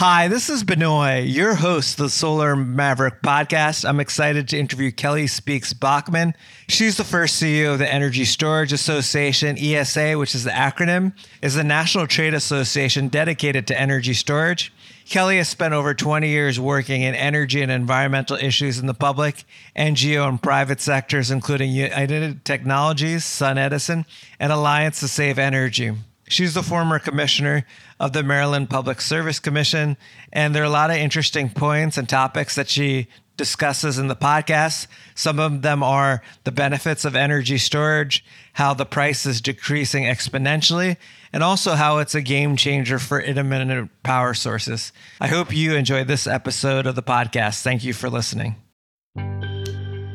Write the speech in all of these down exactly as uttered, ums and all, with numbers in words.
Hi, this is Benoit, your host of the Solar Maverick podcast. I'm excited to interview Kelly Speaks-Bachman. She's the first C E O of the Energy Storage Association, E S A, which is the acronym, is the national trade association dedicated to energy storage. Kelly has spent over twenty years working in energy and environmental issues in the public, N G O and private sectors, including United Technologies, Sun Edison, and Alliance to Save Energy. She's the former commissioner of the Maryland Public Service Commission, and there are a lot of interesting points and topics that she discusses in the podcast. Some of them are the benefits of energy storage, how the price is decreasing exponentially, and also how it's a game changer for intermittent power sources. I hope you enjoy this episode of the podcast. Thank you for listening.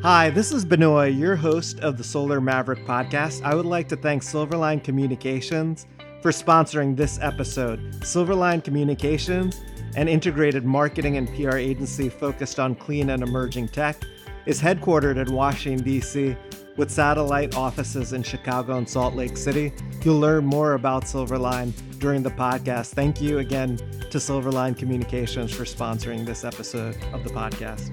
Hi, this is Benoit, your host of the Solar Maverick podcast. I would like to thank Silverline Communications for sponsoring this episode. Silverline Communications, an integrated marketing and P R agency focused on clean and emerging tech, is headquartered in Washington, D C, with satellite offices in Chicago and Salt Lake City. You'll learn more about Silverline during the podcast. Thank you again to Silverline Communications for sponsoring this episode of the podcast.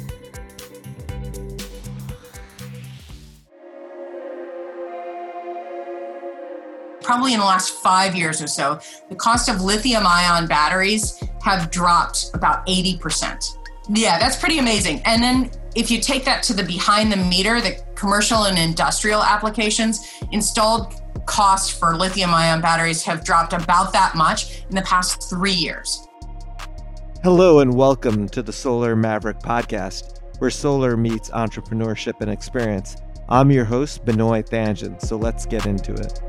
Probably in the last five years or so, the cost of lithium-ion batteries have dropped about eighty percent. Yeah, that's pretty amazing. And then if you take that to the behind the meter, the commercial and industrial applications, installed costs for lithium-ion batteries have dropped about that much in the past three years. Hello and welcome to the Solar Maverick podcast, where solar meets entrepreneurship and experience. I'm your host, Benoit Thangin, so let's get into it.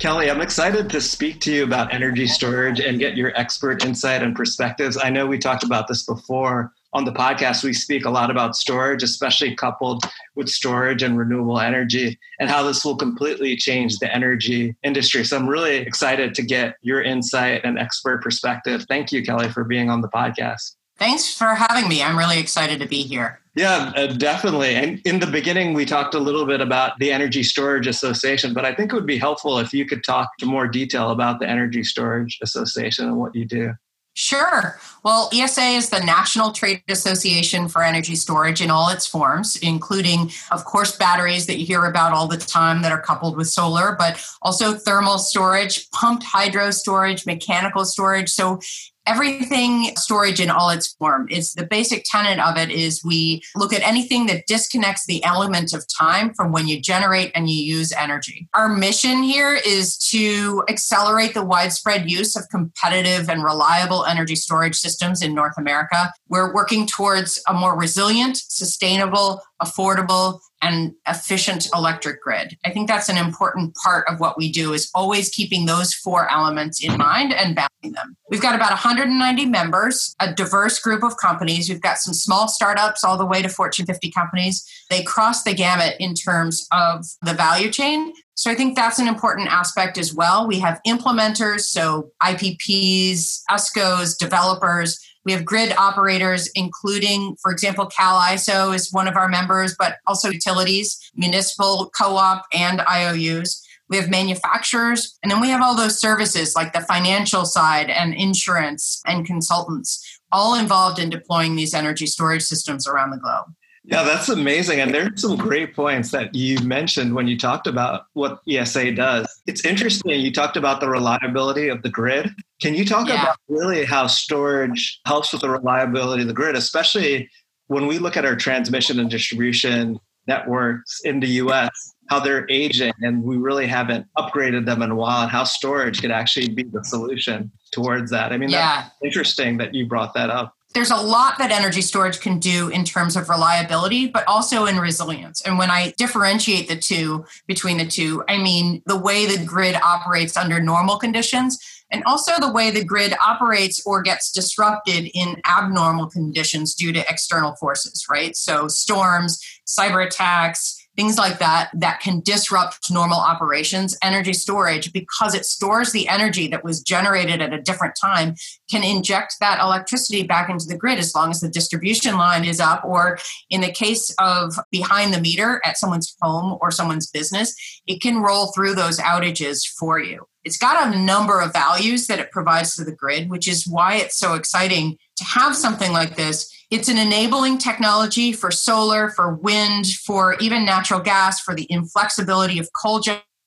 Kelly, I'm excited to speak to you about energy storage and get your expert insight and perspectives. I know we talked about this before on the podcast. We speak a lot about storage, especially coupled with storage and renewable energy, and how this will completely change the energy industry. So I'm really excited to get your insight and expert perspective. Thank you, Kelly, for being on the podcast. Thanks for having me. I'm really excited to be here. Yeah, uh, definitely. And in the beginning, we talked a little bit about the Energy Storage Association, but I think it would be helpful if you could talk to more detail about the Energy Storage Association and what you do. Sure. Well, E S A is the National Trade Association for Energy Storage in all its forms, including, of course, batteries that you hear about all the time that are coupled with solar, but also thermal storage, pumped hydro storage, mechanical storage. So everything storage in all its form is the basic tenet of it is we look at anything that disconnects the element of time from when you generate and you use energy. Our mission here is to accelerate the widespread use of competitive and reliable energy storage systems in North America. We're working towards a more resilient, sustainable, affordable, and efficient electric grid. I think that's an important part of what we do is always keeping those four elements in mind and balancing them. We've got about one hundred ninety members, a diverse group of companies. We've got some small startups all the way to Fortune fifty companies. They cross the gamut in terms of the value chain. So I think that's an important aspect as well. We have implementers, so I P Ps, U S C Os, developers. We have grid operators, including, for example, CalISO is one of our members, but also utilities, municipal, co-op, and I O Us. We have manufacturers, and then we have all those services like the financial side and insurance and consultants, all involved in deploying these energy storage systems around the globe. Yeah, that's amazing. And there's some great points that you mentioned when you talked about what E S A does. It's interesting. You talked about the reliability of the grid. Can you talk yeah. about really how storage helps with the reliability of the grid, especially when we look at our transmission and distribution networks in the U S, how they're aging and we really haven't upgraded them in a while, and how storage could actually be the solution towards that? I mean, yeah. that's interesting that you brought that up. There's a lot that energy storage can do in terms of reliability, but also in resilience. And when I differentiate the two between the two, I mean the way the grid operates under normal conditions and also the way the grid operates or gets disrupted in abnormal conditions due to external forces, right? So storms, cyber attacks, things like that, that can disrupt normal operations. Energy storage, because it stores the energy that was generated at a different time, can inject that electricity back into the grid as long as the distribution line is up, or in the case of behind the meter at someone's home or someone's business, it can roll through those outages for you. It's got a number of values that it provides to the grid, which is why it's so exciting to have something like this. It's an enabling technology for solar, for wind, for even natural gas, for the inflexibility of coal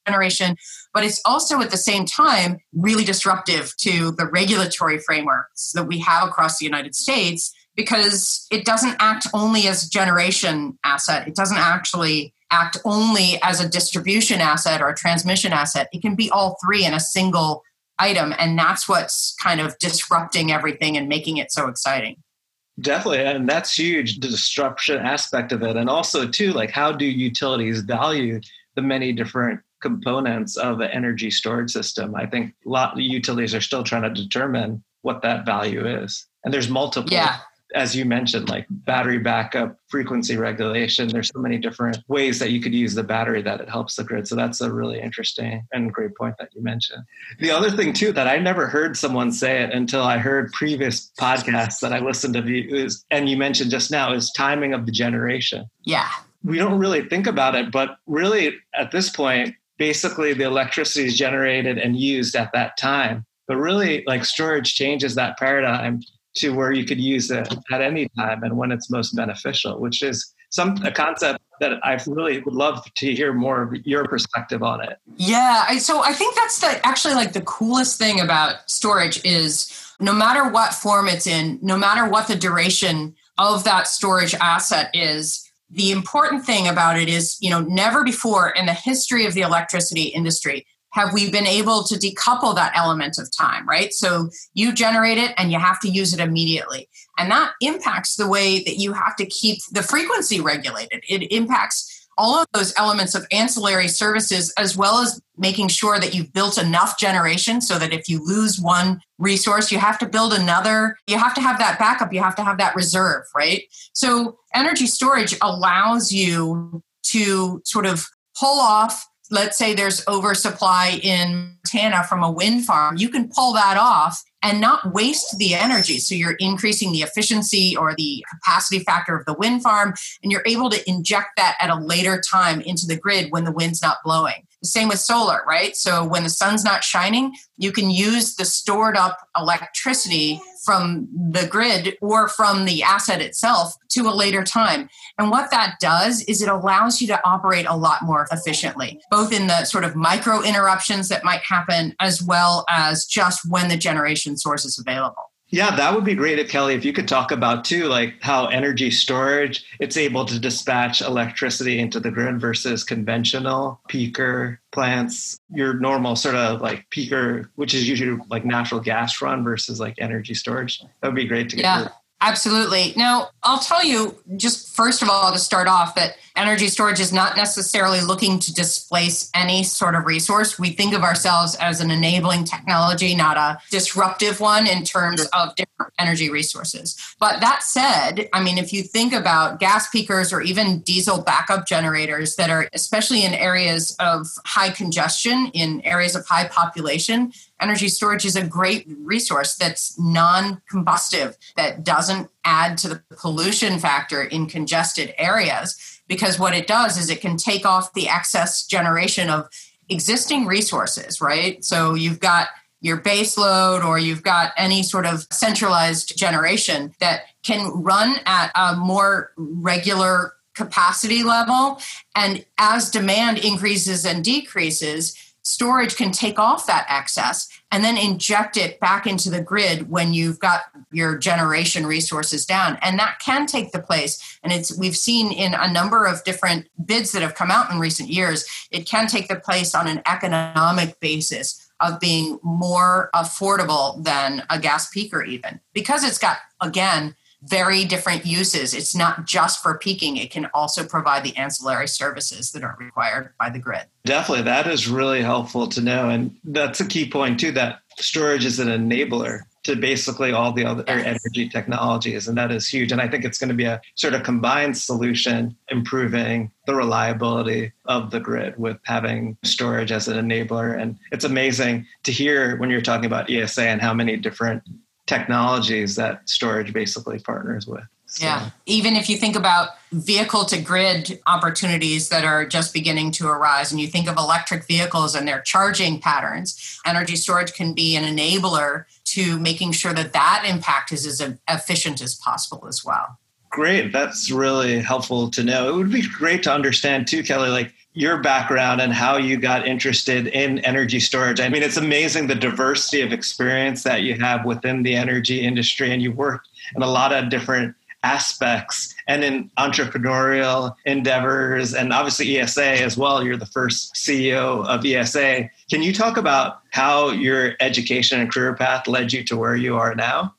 generation. But it's also at the same time really disruptive to the regulatory frameworks that we have across the United States, because it doesn't act only as a generation asset. It doesn't actually act only as a distribution asset or a transmission asset. It can be all three in a single item. And that's what's kind of disrupting everything and making it so exciting. Definitely. And that's huge, the disruption aspect of it. And also, too, like, how do utilities value the many different components of an energy storage system? I think a lot of utilities are still trying to determine what that value is. And there's multiple. Yeah. As you mentioned, like battery backup, frequency regulation, there's so many different ways that you could use the battery that it helps the grid. So that's a really interesting and great point that you mentioned. The other thing too, that I never heard someone say it until I heard previous podcasts that I listened to is, and you mentioned just now, is timing of the generation. Yeah. We don't really think about it, but really at this point, basically the electricity is generated and used at that time. But really, like, storage changes that paradigm to where you could use it at any time and when it's most beneficial, which is some a concept that I really would love to hear more of your perspective on it. Yeah, I, so I think that's the, actually like the coolest thing about storage is no matter what form it's in, no matter what the duration of that storage asset is, the important thing about it is, you know, never before in the history of the electricity industry have we been able to decouple that element of time, right? So you generate it and you have to use it immediately. And that impacts the way that you have to keep the frequency regulated. It impacts all of those elements of ancillary services, as well as making sure that you've built enough generation so that if you lose one resource, you have to build another. You have to have that backup. You have to have that reserve, right? So energy storage allows you to sort of pull off. Let's say there's oversupply in Montana from a wind farm. You can pull that off and not waste the energy. So you're increasing the efficiency or the capacity factor of the wind farm, and you're able to inject that at a later time into the grid when the wind's not blowing. The same with solar, right? So when the sun's not shining, you can use the stored up electricity from the grid or from the asset itself to a later time. And what that does is it allows you to operate a lot more efficiently, both in the sort of micro interruptions that might happen, as well as just when the generation source is available. Yeah, that would be great, if Kelly, if you could talk about too, like how energy storage, it's able to dispatch electricity into the grid versus conventional peaker plants, your normal sort of like peaker, which is usually like natural gas run versus like energy storage. That would be great to get yeah. through. Absolutely. Now, I'll tell you, just first of all, to start off, that energy storage is not necessarily looking to displace any sort of resource. We think of ourselves as an enabling technology, not a disruptive one in terms of different energy resources. But that said, I mean, if you think about gas peakers or even diesel backup generators that are, especially in areas of high congestion, in areas of high population, energy storage is a great resource that's non-combustive, that doesn't add to the pollution factor in congested areas, because what it does is it can take off the excess generation of existing resources, right? So you've got your base load, or you've got any sort of centralized generation that can run at a more regular capacity level. And as demand increases and decreases, storage can take off that excess and then inject it back into the grid when you've got your generation resources down. And that can take the place. And it's we've seen in a number of different bids that have come out in recent years, it can take the place on an economic basis of being more affordable than a gas peaker even. Because it's got, again, very different uses. It's not just for peaking. It can also provide the ancillary services that are required by the grid. Definitely. That is really helpful to know. And that's a key point too, that storage is an enabler to basically all the other energy technologies. And that is huge. And I think it's going to be a sort of combined solution, improving the reliability of the grid with having storage as an enabler. And it's amazing to hear when you're talking about E S A and how many different technologies that storage basically partners with. So. Yeah. Even if you think about vehicle to grid opportunities that are just beginning to arise, and you think of electric vehicles and their charging patterns, energy storage can be an enabler to making sure that that impact is as efficient as possible as well. Great. That's really helpful to know. It would be great to understand too, Kelly, like your background and how you got interested in energy storage. I mean, it's amazing the diversity of experience that you have within the energy industry, and you worked in a lot of different aspects and in entrepreneurial endeavors, and obviously E S A as well. You're the first C E O of E S A. Can you talk about how your education and career path led you to where you are now?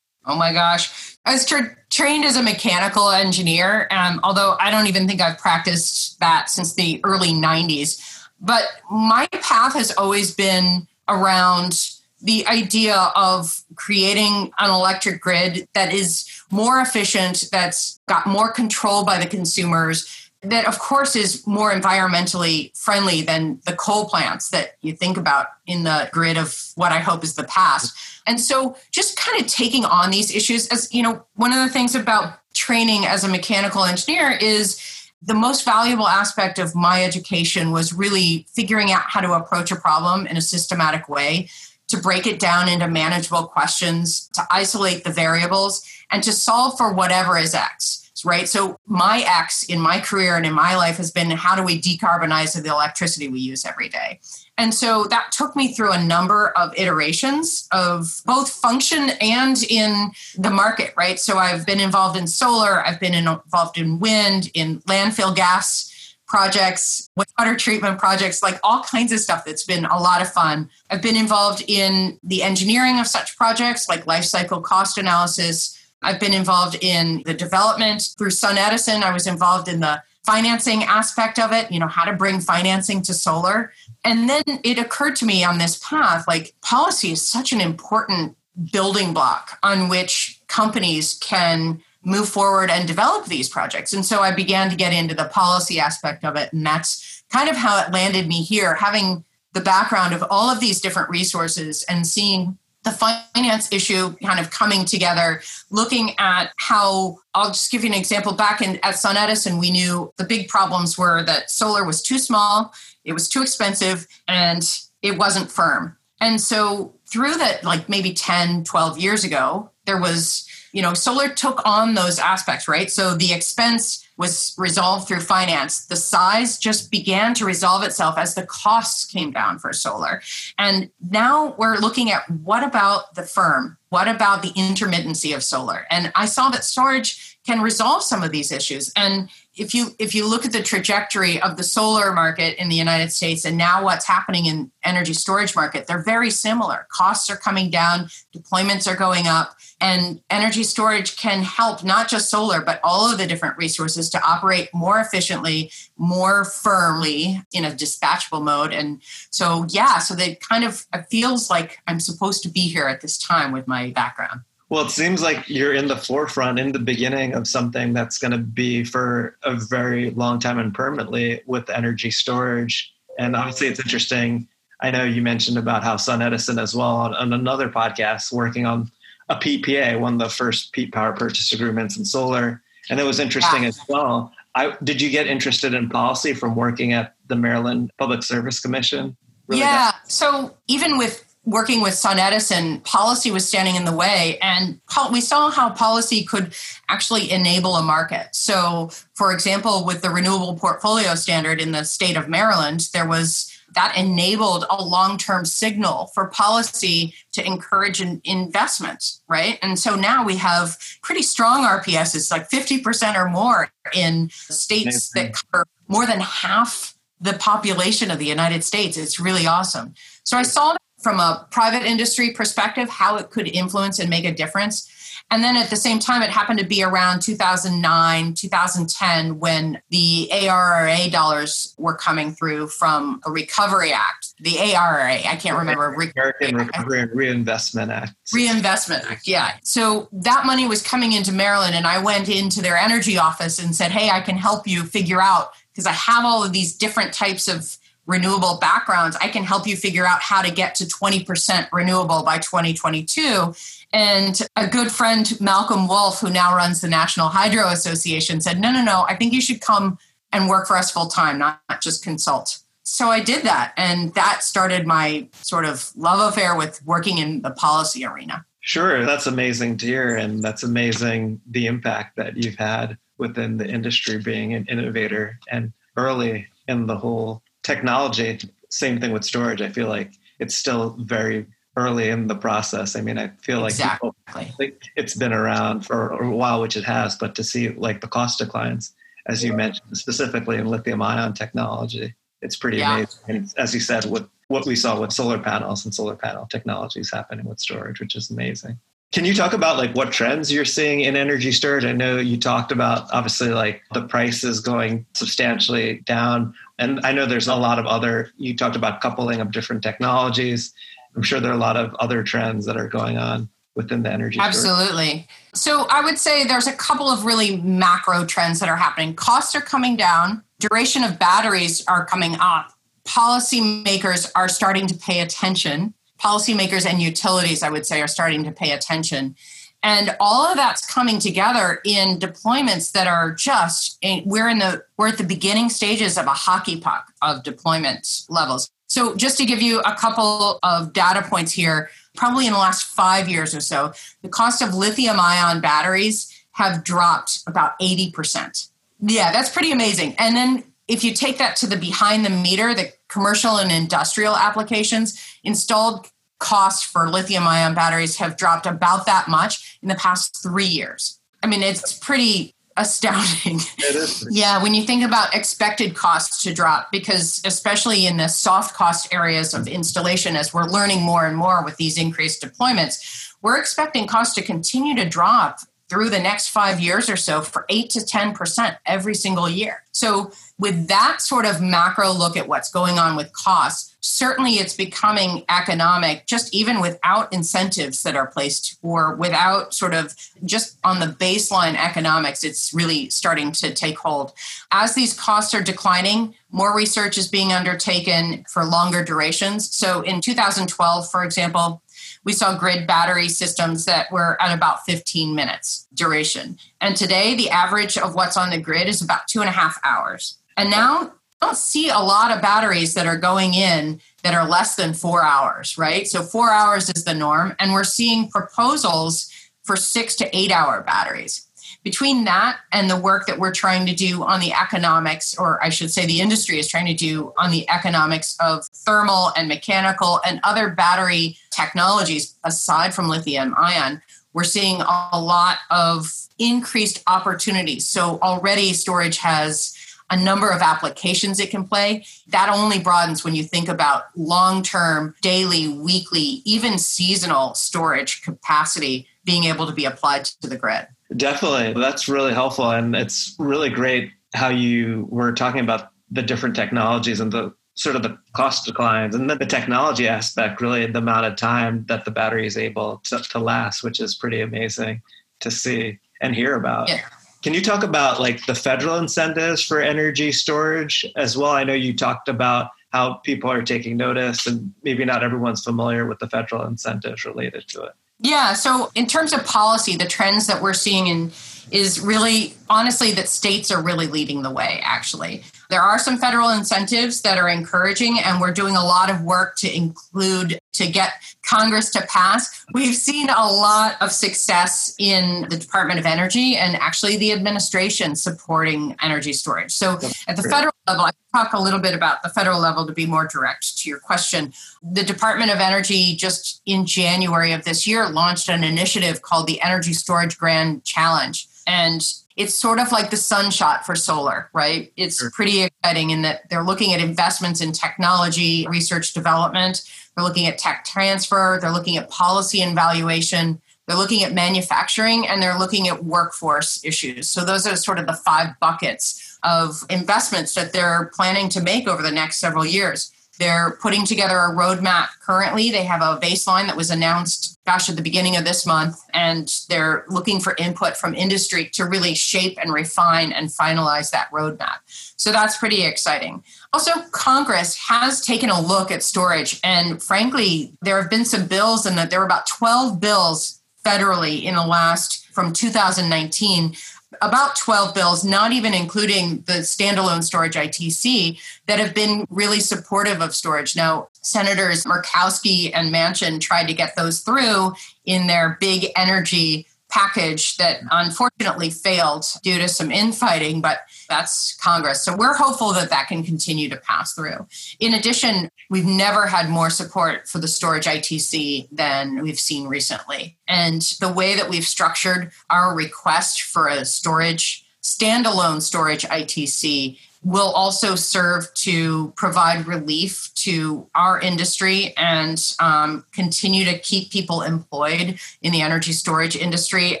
Oh my gosh. I was tra- trained as a mechanical engineer, um, although I don't even think I've practiced that since the early nineties. But my path has always been around the idea of creating an electric grid that is more efficient, that's got more control by the consumers, that of course is more environmentally friendly than the coal plants that you think about in the grid of what I hope is the past. And so just kind of taking on these issues, as you know, one of the things about training as a mechanical engineer is the most valuable aspect of my education was really figuring out how to approach a problem in a systematic way, to break it down into manageable questions, to isolate the variables, and to solve for whatever is X, right? So my X in my career and in my life has been, how do we decarbonize the electricity we use every day? And so that took me through a number of iterations of both function and in the market, right? So I've been involved in solar, I've been involved in wind, in landfill gas projects, water treatment projects, like all kinds of stuff that's been a lot of fun. I've been involved in the engineering of such projects, like life cycle cost analysis. I've been involved in the development through Sun Edison. I was involved in the financing aspect of it, you know, how to bring financing to solar. And then it occurred to me on this path, like policy is such an important building block on which companies can move forward and develop these projects. And so I began to get into the policy aspect of it. And that's kind of how it landed me here, having the background of all of these different resources and seeing the finance issue kind of coming together, looking at how, I'll just give you an example. Back in at Sun Edison, we knew the big problems were that solar was too small, it was too expensive, and it wasn't firm. And so through that, like maybe ten, twelve years ago, there was, you know, solar took on those aspects, right? So the expense was resolved through finance. The size just began to resolve itself as the costs came down for solar. And now we're looking at, what about the firm? What about the intermittency of solar? And I saw that storage can resolve some of these issues. And if you if you look at the trajectory of the solar market in the United States and now what's happening in energy storage market, they're very similar. Costs are coming down, deployments are going up, and energy storage can help not just solar, but all of the different resources to operate more efficiently, more firmly in a dispatchable mode. And so, yeah, so they kind of, it feels like I'm supposed to be here at this time with my background. Well, it seems like you're in the forefront, in the beginning of something that's going to be for a very long time and permanently with energy storage. And obviously it's interesting. I know you mentioned about how Sun Edison as well on, on another podcast working on a P P A, one of the first peak power purchase agreements in solar. And it was interesting yeah. as well. I, did you get interested in policy from working at the Maryland Public Service Commission? Really yeah. Got- so even with working with Sun Edison, policy was standing in the way, and we saw how policy could actually enable a market. So, for example, with the renewable portfolio standard in the state of Maryland, there was that enabled a long-term signal for policy to encourage an investment, right? And so now we have pretty strong R P Ss, like fifty percent or more in states that cover more than half the population of the United States. It's really awesome. So I saw from a private industry perspective, how it could influence and make a difference. And then at the same time, it happened to be around two thousand nine, two thousand ten, when the A R R A dollars were coming through from a Recovery Act. The A R R A, I can't remember. American Recovery and Reinvestment Act. Reinvestment Act, yeah. So that money was coming into Maryland, and I went into their energy office and said, hey, I can help you figure out, because I have all of these different types of renewable backgrounds, I can help you figure out how to get to twenty percent renewable by twenty twenty-two. And a good friend, Malcolm Wolf, who now runs the National Hydro Association, said, no, no, no, I think you should come and work for us full time, not, not just consult. So I did that. And that started my sort of love affair with working in the policy arena. Sure. That's amazing to hear. And that's amazing, the impact that you've had within the industry, being an innovator and early in the whole technology. Same thing with storage. I feel like it's still very early in the process. I mean, I feel like exactly. people, it's been around for a while, which it has, but to see like the cost declines, as you mentioned, specifically in lithium ion technology, it's pretty yeah. amazing. And as you said, with what we saw with solar panels and solar panel technologies happening with storage, which is amazing. Can you talk about like what trends you're seeing in energy storage? I know you talked about obviously like the prices going substantially down. And I know there's a lot of other, you talked about coupling of different technologies. I'm sure there are a lot of other trends that are going on within the energy storage. Absolutely. So I would say there's a couple of really macro trends that are happening. Costs are coming down. Duration of batteries are coming up. Policymakers are starting to pay attention. Policymakers and utilities, I would say, are starting to pay attention. And all of that's coming together in deployments that are just, we're in the we're at the beginning stages of a hockey puck of deployment levels. So just to give you a couple of data points here, probably in the last five years or so, the cost of lithium ion batteries have dropped about eighty percent. Yeah, that's pretty amazing. And then if you take that to the behind the meter, the commercial and industrial applications, installed costs for lithium-ion batteries have dropped about that much in the past three years. I mean, it's pretty astounding. It is. Yeah, when you think about expected costs to drop, because especially in the soft cost areas of installation, as we're learning more and more with these increased deployments, we're expecting costs to continue to drop through the next five years or so for eight to ten percent every single year. So with that sort of macro look at what's going on with costs, certainly it's becoming economic, just even without incentives that are placed or without sort of just on the baseline economics, it's really starting to take hold. As these costs are declining, more research is being undertaken for longer durations. So in two thousand twelve, for example, we saw grid battery systems that were at about fifteen minutes duration. And today, the average of what's on the grid is about two and a half hours. And now I don't see a lot of batteries that are going in that are less than four hours, right? So four hours is the norm. And we're seeing proposals for six to eight hour batteries. Between that and the work that we're trying to do on the economics, or I should say the industry is trying to do on the economics of thermal and mechanical and other battery technologies aside from lithium ion, we're seeing a lot of increased opportunities. So already storage has a number of applications it can play. That only broadens when you think about long-term, daily, weekly, even seasonal storage capacity being able to be applied to the grid. Definitely. That's really helpful. And it's really great how you were talking about the different technologies and the sort of the cost declines and then the technology aspect, really the amount of time that the battery is able to, to last, which is pretty amazing to see and hear about. Yeah. Can you talk about like the federal incentives for energy storage as well? I know you talked about how people are taking notice and maybe not everyone's familiar with the federal incentives related to it. Yeah. So in terms of policy, the trends that we're seeing in is really, honestly, that states are really leading the way, actually. There are some federal incentives that are encouraging, and we're doing a lot of work to include, to get Congress to pass. We've seen a lot of success in the Department of Energy and actually the administration supporting energy storage. So at the federal level, I can talk a little bit about the federal level to be more direct to your question. The Department of Energy just in January of this year launched an initiative called the Energy Storage Grand Challenge. And it's sort of like the SunShot for solar, right? It's pretty exciting in that they're looking at investments in technology, research development. They're looking at tech transfer. They're looking at policy and valuation. They're looking at manufacturing, and they're looking at workforce issues. So those are sort of the five buckets of investments that they're planning to make over the next several years. They're putting together a roadmap currently. They have a baseline that was announced, gosh, at the beginning of this month, and they're looking for input from industry to really shape and refine and finalize that roadmap. So that's pretty exciting. Also, Congress has taken a look at storage, and frankly, there have been some bills, and that there were about twelve bills federally in the last, from two thousand nineteen, about twelve bills, not even including the standalone storage I T C, that have been really supportive of storage. Now, Senators Murkowski and Manchin tried to get those through in their big energy package that unfortunately failed due to some infighting, but that's Congress. So we're hopeful that that can continue to pass through. In addition, we've never had more support for the storage I T C than we've seen recently. And the way that we've structured our request for a storage, standalone storage I T C will also serve to provide relief to our industry and um, continue to keep people employed in the energy storage industry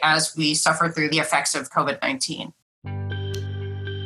as we suffer through the effects of COVID nineteen.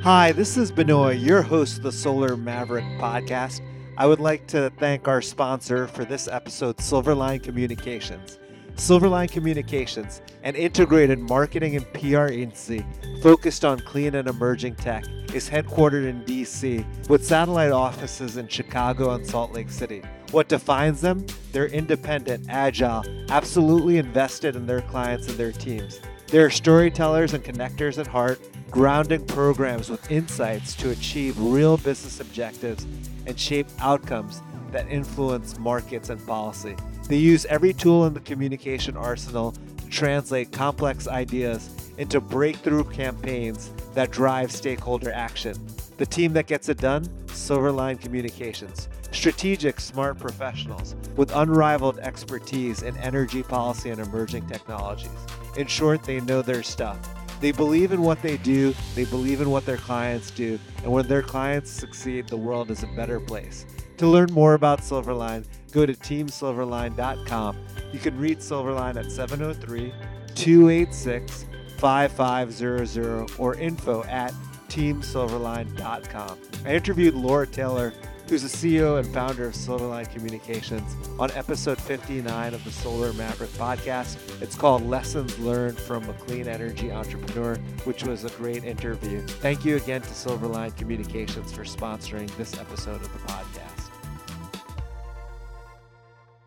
Hi, this is Benoit, your host of the Solar Maverick podcast. I would like to thank our sponsor for this episode, Silverline Communications. Silverline Communications, an integrated marketing and P R agency focused on clean and emerging tech, is headquartered in D C with satellite offices in Chicago and Salt Lake City. What defines them? They're independent, agile, absolutely invested in their clients and their teams. They're storytellers and connectors at heart, grounding programs with insights to achieve real business objectives and shape outcomes that influence markets and policy. They use every tool in the communication arsenal to translate complex ideas into breakthrough campaigns that drive stakeholder action. The team that gets it done, Silverline Communications. Strategic, smart professionals with unrivaled expertise in energy policy and emerging technologies. In short, they know their stuff. They believe in what they do, they believe in what their clients do, and when their clients succeed, the world is a better place. To learn more about Silverline, go to team silverline dot com. You can reach Silverline at seven oh three, two eight six, five five zero zero or info at team silverline dot com. I interviewed Laura Taylor, who's the C E O and founder of Silverline Communications, on episode fifty-nine of the Solar Maverick podcast. It's called Lessons Learned from a Clean Energy Entrepreneur, which was a great interview. Thank you again to Silverline Communications for sponsoring this episode of the podcast.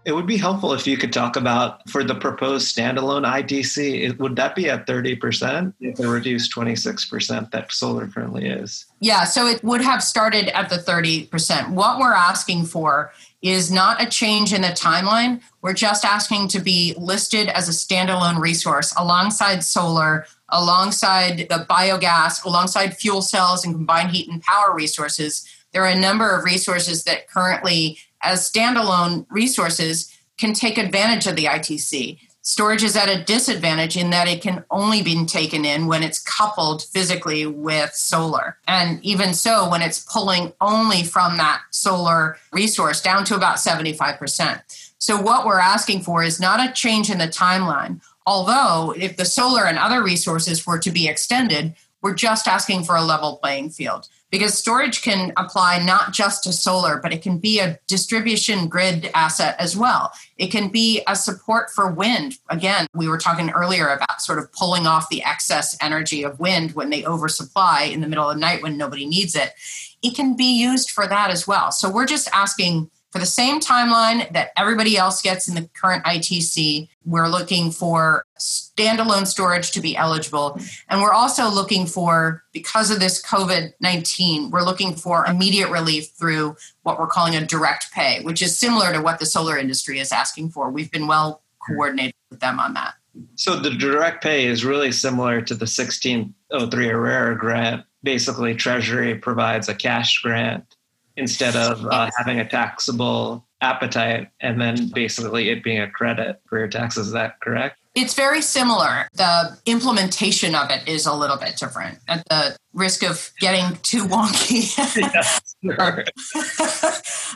It would be helpful if you could talk about, for the proposed standalone I T C, it, would that be at thirty percent if it reduced twenty-six percent that solar currently is? Yeah, so it would have started at the thirty percent. What we're asking for is not a change in the timeline. We're just asking to be listed as a standalone resource alongside solar, alongside the biogas, alongside fuel cells and combined heat and power resources. There are a number of resources that currently, as standalone resources, can take advantage of the I T C. Storage is at a disadvantage in that it can only be taken in when it's coupled physically with solar. And even so, when it's pulling only from that solar resource down to about seventy-five percent. So what we're asking for is not a change in the timeline. Although if the solar and other resources were to be extended, we're just asking for a level playing field, because storage can apply not just to solar, but it can be a distribution grid asset as well. It can be a support for wind. Again, we were talking earlier about sort of pulling off the excess energy of wind when they oversupply in the middle of the night when nobody needs it. It can be used for that as well. So we're just asking for the same timeline that everybody else gets in the current I T C. We're looking for standalone storage to be eligible. And we're also looking for, because of this COVID nineteen, we're looking for immediate relief through what we're calling a direct pay, which is similar to what the solar industry is asking for. We've been well coordinated with them on that. So the direct pay is really similar to the sixteen oh three ARERA grant. Basically, Treasury provides a cash grant instead of uh, having a taxable appetite, and then basically it being a credit for your taxes. Is that correct? It's very similar. The implementation of it is a little bit different, at the risk of getting too wonky.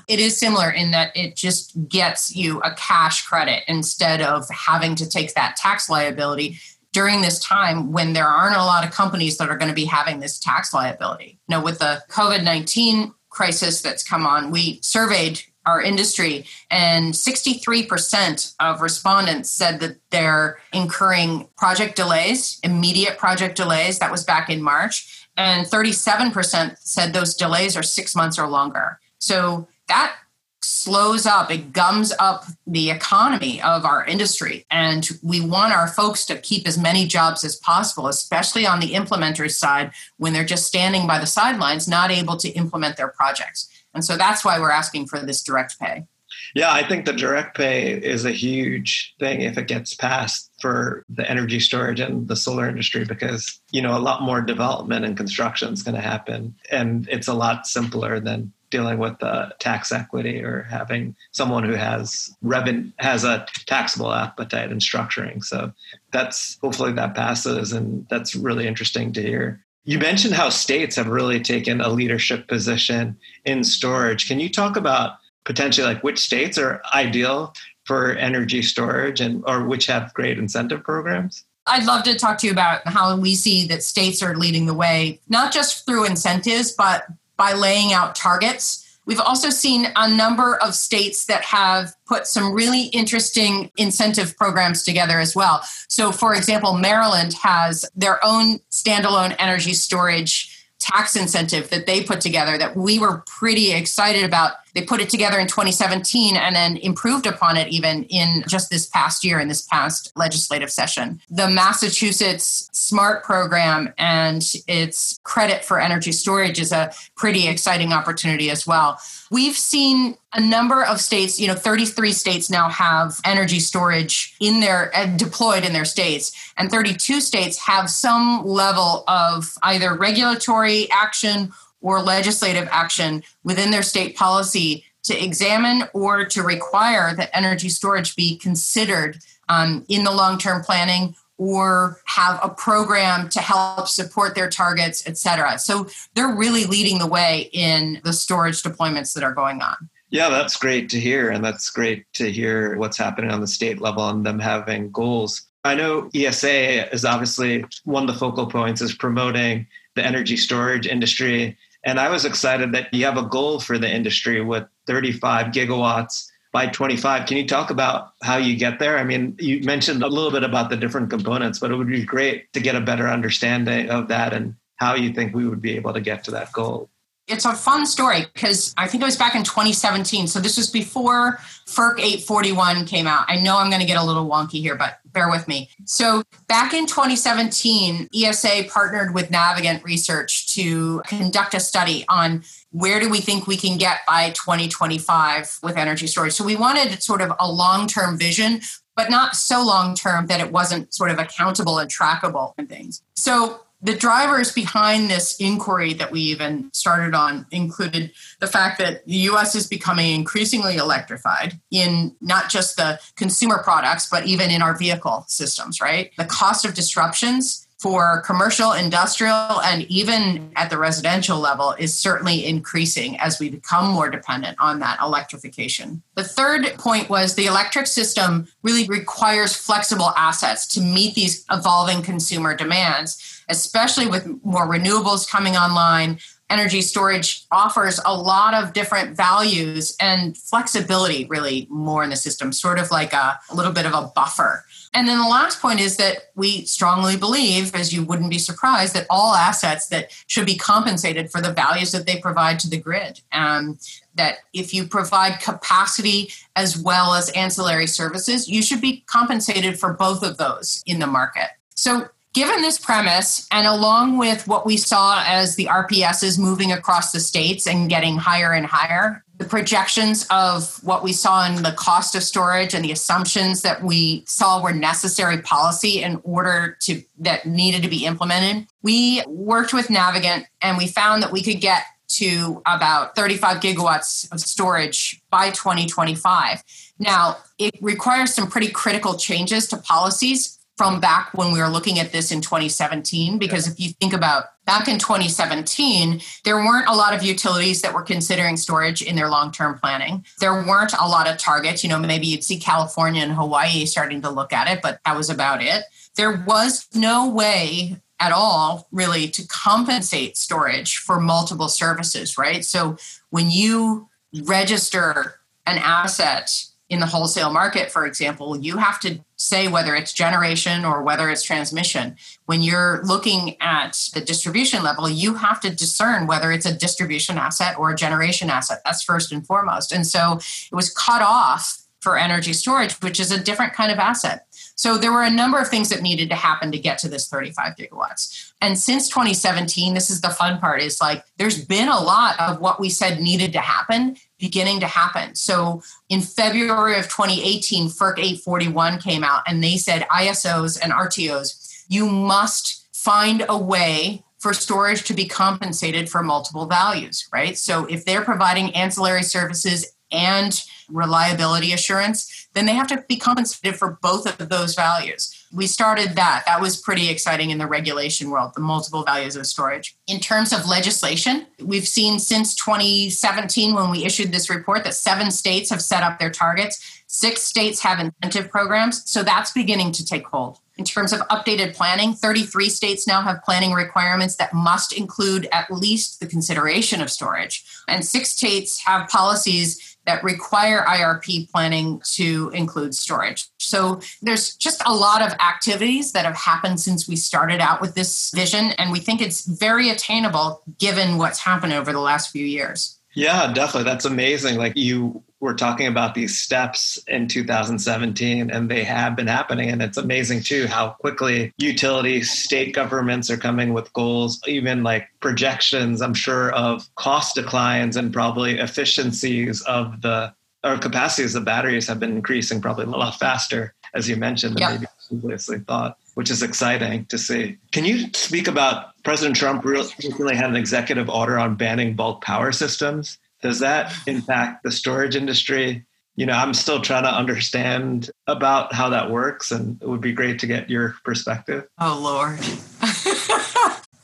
It is similar in that it just gets you a cash credit instead of having to take that tax liability during this time when there aren't a lot of companies that are going to be having this tax liability. Now, with the COVID nineteen crisis that's come on, we surveyed our industry, and sixty-three percent of respondents said that they're incurring project delays, immediate project delays. That was back in March. And thirty-seven percent said those delays are six months or longer. So that slows up, it gums up the economy of our industry. And we want our folks to keep as many jobs as possible, especially on the implementer side, when they're just standing by the sidelines, not able to implement their projects. And so that's why we're asking for this direct pay. Yeah, I think the direct pay is a huge thing if it gets passed for the energy storage and the solar industry, because, you know, a lot more development and construction is going to happen. And it's a lot simpler than dealing with the tax equity or having someone who has revenue, has a taxable appetite and structuring. So that's, hopefully that passes. And that's really interesting to hear. You mentioned how states have really taken a leadership position in storage. Can you talk about potentially like which states are ideal for energy storage and or which have great incentive programs? I'd love to talk to you about how we see that states are leading the way, not just through incentives, but by laying out targets. We've also seen a number of states that have put some really interesting incentive programs together as well. So, for example, Maryland has their own standalone energy storage tax incentive that they put together that we were pretty excited about. They put it together in twenty seventeen and then improved upon it even in just this past year, in this past legislative session. The Massachusetts SMART program and its credit for energy storage is a pretty exciting opportunity as well. We've seen a number of states, you know, thirty-three states now have energy storage in their uh, deployed in their states, and thirty-two states have some level of either regulatory action or legislative action within their state policy to examine or to require that energy storage be considered um, in the long-term planning or have a program to help support their targets, et cetera. So they're really leading the way in the storage deployments that are going on. Yeah, that's great to hear. And that's great to hear what's happening on the state level and them having goals. I know E S A is obviously one of the focal points is promoting the energy storage industry. And I was excited that you have a goal for the industry with thirty-five gigawatts by twenty-five. Can you talk about how you get there? I mean, you mentioned a little bit about the different components, but it would be great to get a better understanding of that and how you think we would be able to get to that goal. It's a fun story because I think it was back in twenty seventeen. So this was before FERC eight forty-one came out. I know I'm going to get a little wonky here, but bear with me. So back in twenty seventeen, E S A partnered with Navigant Research to conduct a study on where do we think we can get by twenty twenty-five with energy storage. So we wanted sort of a long-term vision, but not so long-term that it wasn't sort of accountable and trackable and things. So the drivers behind this inquiry that we even started on included the fact that the U S is becoming increasingly electrified in not just the consumer products, but even in our vehicle systems, right? The cost of disruptions for commercial, industrial, and even at the residential level is certainly increasing as we become more dependent on that electrification. The third point was the electric system really requires flexible assets to meet these evolving consumer demands, especially with more renewables coming online. Energy storage offers a lot of different values and flexibility, really, more in the system, sort of like a, a little bit of a buffer. And then the last point is that we strongly believe, as you wouldn't be surprised, that all assets that should be compensated for the values that they provide to the grid. Um, that if you provide capacity as well as ancillary services, you should be compensated for both of those in the market. So given this premise, and along with what we saw as the R P Ss moving across the states and getting higher and higher, the projections of what we saw in the cost of storage and the assumptions that we saw were necessary policy in order to that needed to be implemented, we worked with Navigant and we found that we could get to about thirty-five gigawatts of storage by twenty twenty-five. Now, it requires some pretty critical changes to policies from back when we were looking at this in twenty seventeen, because yeah. if you think about back in twenty seventeen, there weren't a lot of utilities that were considering storage in their long-term planning. There weren't a lot of targets. You know, maybe you'd see California and Hawaii starting to look at it, but that was about it. There was no way at all, really, to compensate storage for multiple services, right? So when you register an asset in the wholesale market, for example, you have to say whether it's generation or whether it's transmission. When you're looking at the distribution level, you have to discern whether it's a distribution asset or a generation asset. That's first and foremost. And so it was cut off for energy storage, which is a different kind of asset. So there were a number of things that needed to happen to get to this thirty-five gigawatts. And since twenty seventeen, this is the fun part, is like there's been a lot of what we said needed to happen beginning to happen. So in February of twenty eighteen, FERC eight forty-one came out and they said I S Os and R T Os, you must find a way for storage to be compensated for multiple values, right? So if they're providing ancillary services and reliability assurance, then they have to be compensated for both of those values. We started that. That was pretty exciting in the regulation world, the multiple values of storage. In terms of legislation, we've seen since twenty seventeen, when we issued this report, that seven states have set up their targets. Six states have incentive programs. So that's beginning to take hold. In terms of updated planning, thirty-three states now have planning requirements that must include at least the consideration of storage. And six states have policies that require I R P planning to include storage. So there's just a lot of activities that have happened since we started out with this vision, and we think it's very attainable given what's happened over the last few years. Yeah, definitely. That's amazing. Like you were talking about these steps in two thousand seventeen, and they have been happening. And it's amazing, too, how quickly utilities, state governments are coming with goals, even like projections, I'm sure, of cost declines and probably efficiencies of the or capacities of batteries have been increasing probably a lot faster, as you mentioned, than yeah. maybe previously thought, which is exciting to see. Can you speak about President Trump recently had an executive order on banning bulk power systems? Does that impact the storage industry? You know, I'm still trying to understand about how that works, and it would be great to get your perspective. Oh, Lord.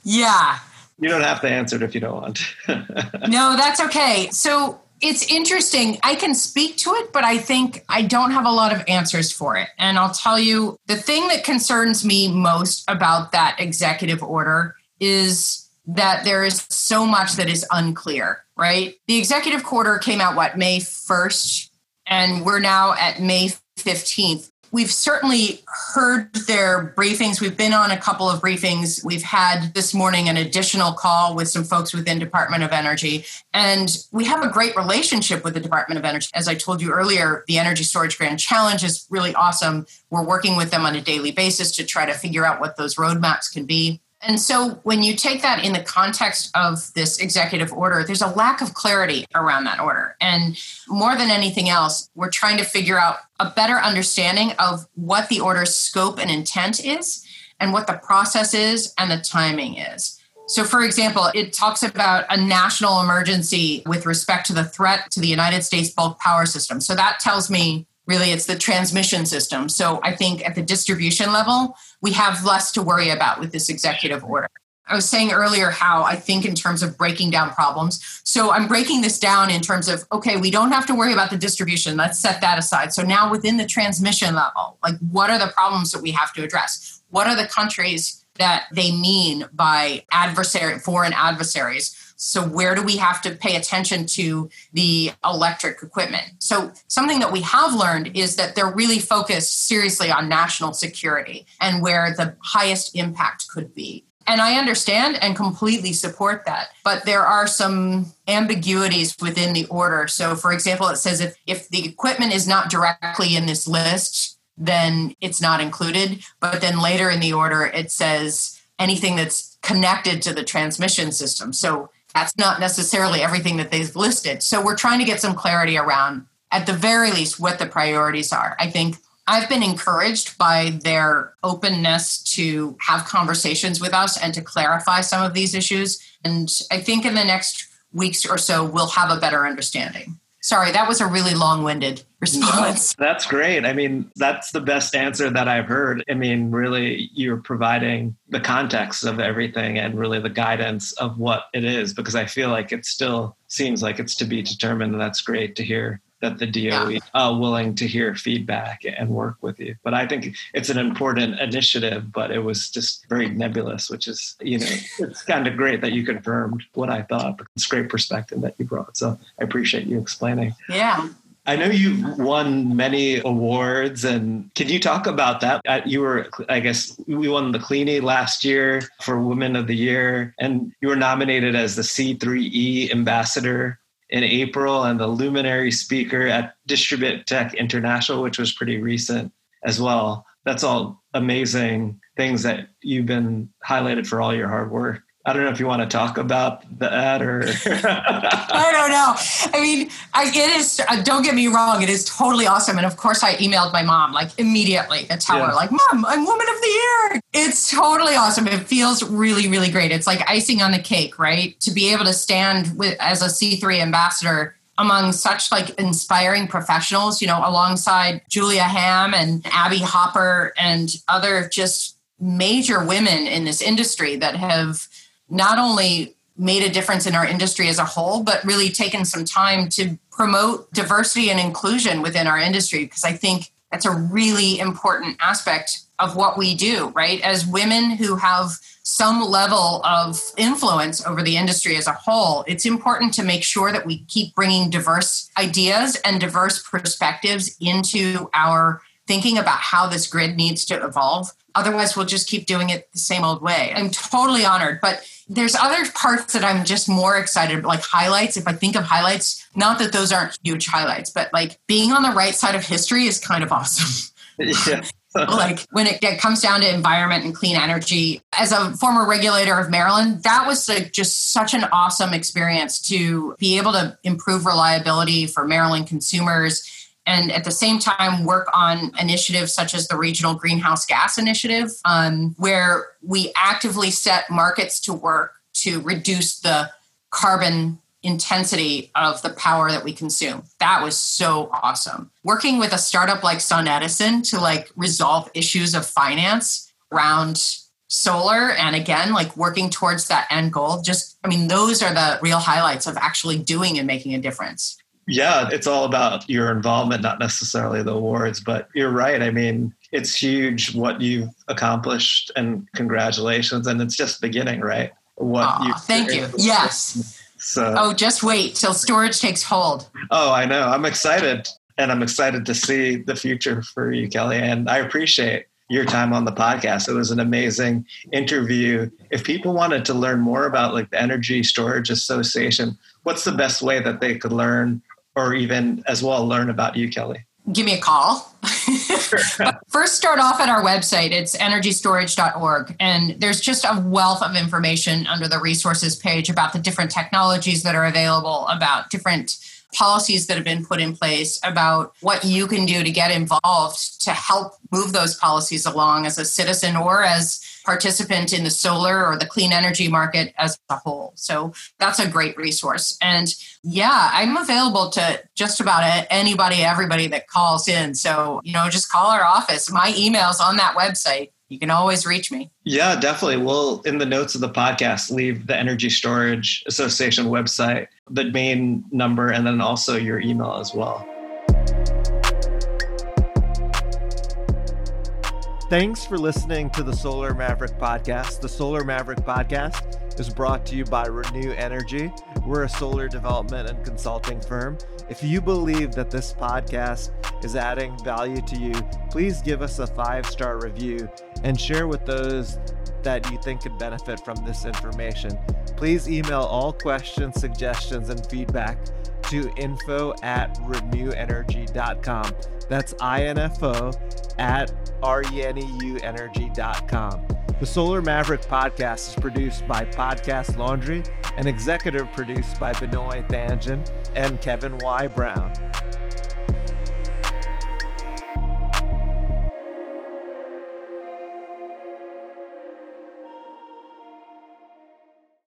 Yeah. You don't have to answer it if you don't want. No, that's okay. So it's interesting. I can speak to it, but I think I don't have a lot of answers for it. And I'll tell you, the thing that concerns me most about that executive order is that there is so much that is unclear, right? The executive order came out, what, May first, and we're now at May fifteenth. We've certainly heard their briefings. We've been on a couple of briefings. We've had this morning an additional call with some folks within Department of Energy. And we have a great relationship with the Department of Energy. As I told you earlier, the Energy Storage Grand Challenge is really awesome. We're working with them on a daily basis to try to figure out what those roadmaps can be. And so when you take that in the context of this executive order, there's a lack of clarity around that order. And more than anything else, we're trying to figure out a better understanding of what the order's scope and intent is, and what the process is and the timing is. So, for example, it talks about a national emergency with respect to the threat to the United States bulk power system. So that tells me really it's the transmission system. So I think at the distribution level, we have less to worry about with this executive order. I was saying earlier how I think in terms of breaking down problems. So I'm breaking this down in terms of, okay, we don't have to worry about the distribution. Let's set that aside. So now within the transmission level, like what are the problems that we have to address? What are the countries that they mean by adversary, foreign adversaries? So where do we have to pay attention to the electric equipment? So something that we have learned is that they're really focused seriously on national security and where the highest impact could be. And I understand and completely support that. But there are some ambiguities within the order. So, for example, it says if, if the equipment is not directly in this list, then it's not included. But then later in the order, it says anything that's connected to the transmission system. So that's not necessarily everything that they've listed. So we're trying to get some clarity around, at the very least, what the priorities are. I think I've been encouraged by their openness to have conversations with us and to clarify some of these issues. And I think in the next weeks or so, we'll have a better understanding. Sorry, that was a really long-winded response. No, that's great. I mean, that's the best answer that I've heard. I mean, really, you're providing the context of everything and really the guidance of what it is, because I feel like it still seems like it's to be determined. And that's great to hear that the D O E yeah. are willing to hear feedback and work with you. But I think it's an important initiative, but it was just very nebulous, which is, you know, it's kind of great that you confirmed what I thought. It's great perspective that you brought. So I appreciate you explaining. Yeah. I know you've won many awards, and can you talk about that? You were, I guess, we won the Cleanie last year for Women of the Year, and you were nominated as the C three E Ambassador in April, and the Luminary Speaker at Distribute Tech International, which was pretty recent as well. That's all amazing things that you've been highlighted for all your hard work. I don't know if you want to talk about that or... I don't know. I mean, I, it is, don't get me wrong, it is totally awesome. And of course I emailed my mom like immediately and tell yeah. her like, Mom, I'm Woman of the Year. It's totally awesome. It feels really, really great. It's like icing on the cake, right? To be able to stand with as a C three ambassador among such like inspiring professionals, you know, alongside Julia Hamm and Abby Hopper and other just major women in this industry that have not only made a difference in our industry as a whole, but really taken some time to promote diversity and inclusion within our industry, because I think that's a really important aspect of what we do, right? As women who have some level of influence over the industry as a whole, it's important to make sure that we keep bringing diverse ideas and diverse perspectives into our thinking about how this grid needs to evolve. Otherwise, we'll just keep doing it the same old way. I'm totally honored, but there's other parts that I'm just more excited about, like highlights. If I think of highlights, not that those aren't huge highlights, but like being on the right side of history is kind of awesome. Yeah. Like when it, it comes down to environment and clean energy, as a former regulator of Maryland, that was like just such an awesome experience to be able to improve reliability for Maryland consumers. And at the same time, work on initiatives such as the Regional Greenhouse Gas Initiative, um, where we actively set markets to work to reduce the carbon intensity of the power that we consume. That was so awesome. Working with a startup like Sun Edison to like resolve issues of finance around solar. And again, like working towards that end goal. Just, I mean, those are the real highlights of actually doing and making a difference. Yeah, it's all about your involvement, not necessarily the awards, but you're right. I mean, it's huge what you've accomplished, and congratulations. And it's just beginning, right? What Aww, you Thank you. Yes. So. Oh, just wait till storage takes hold. Oh, I know. I'm excited. And I'm excited to see the future for you, Kelly. And I appreciate your time on the podcast. It was an amazing interview. If people wanted to learn more about like the Energy Storage Association, what's the best way that they could learn? Or even as well, learn about you, Kelly? Give me a call. First, start off at our website. It's energy storage dot org. And there's just a wealth of information under the resources page about the different technologies that are available, about different policies that have been put in place, about what you can do to get involved to help move those policies along as a citizen or as participant in the solar or the clean energy market as a whole. So that's a great resource. And yeah, I'm available to just about anybody, everybody that calls in. So, you know, just call our office. My email's on that website. You can always reach me. Yeah, definitely. We'll, in the notes of the podcast, leave the Energy Storage Association website, the main number, and then also your email as well. Thanks for listening to the Solar Maverick Podcast. The Solar Maverick Podcast is brought to you by Renew Energy. We're a solar development and consulting firm. If you believe that this podcast is adding value to you, please give us a five-star review and share with those that you think could benefit from this information. Please email all questions, suggestions, and feedback to info at renew energy dot com. That's I N F O at R E N E U energy dot com. The Solar Maverick Podcast is produced by Podcast Laundry and executive produced by Benoit Thangin and Kevin Y. Brown.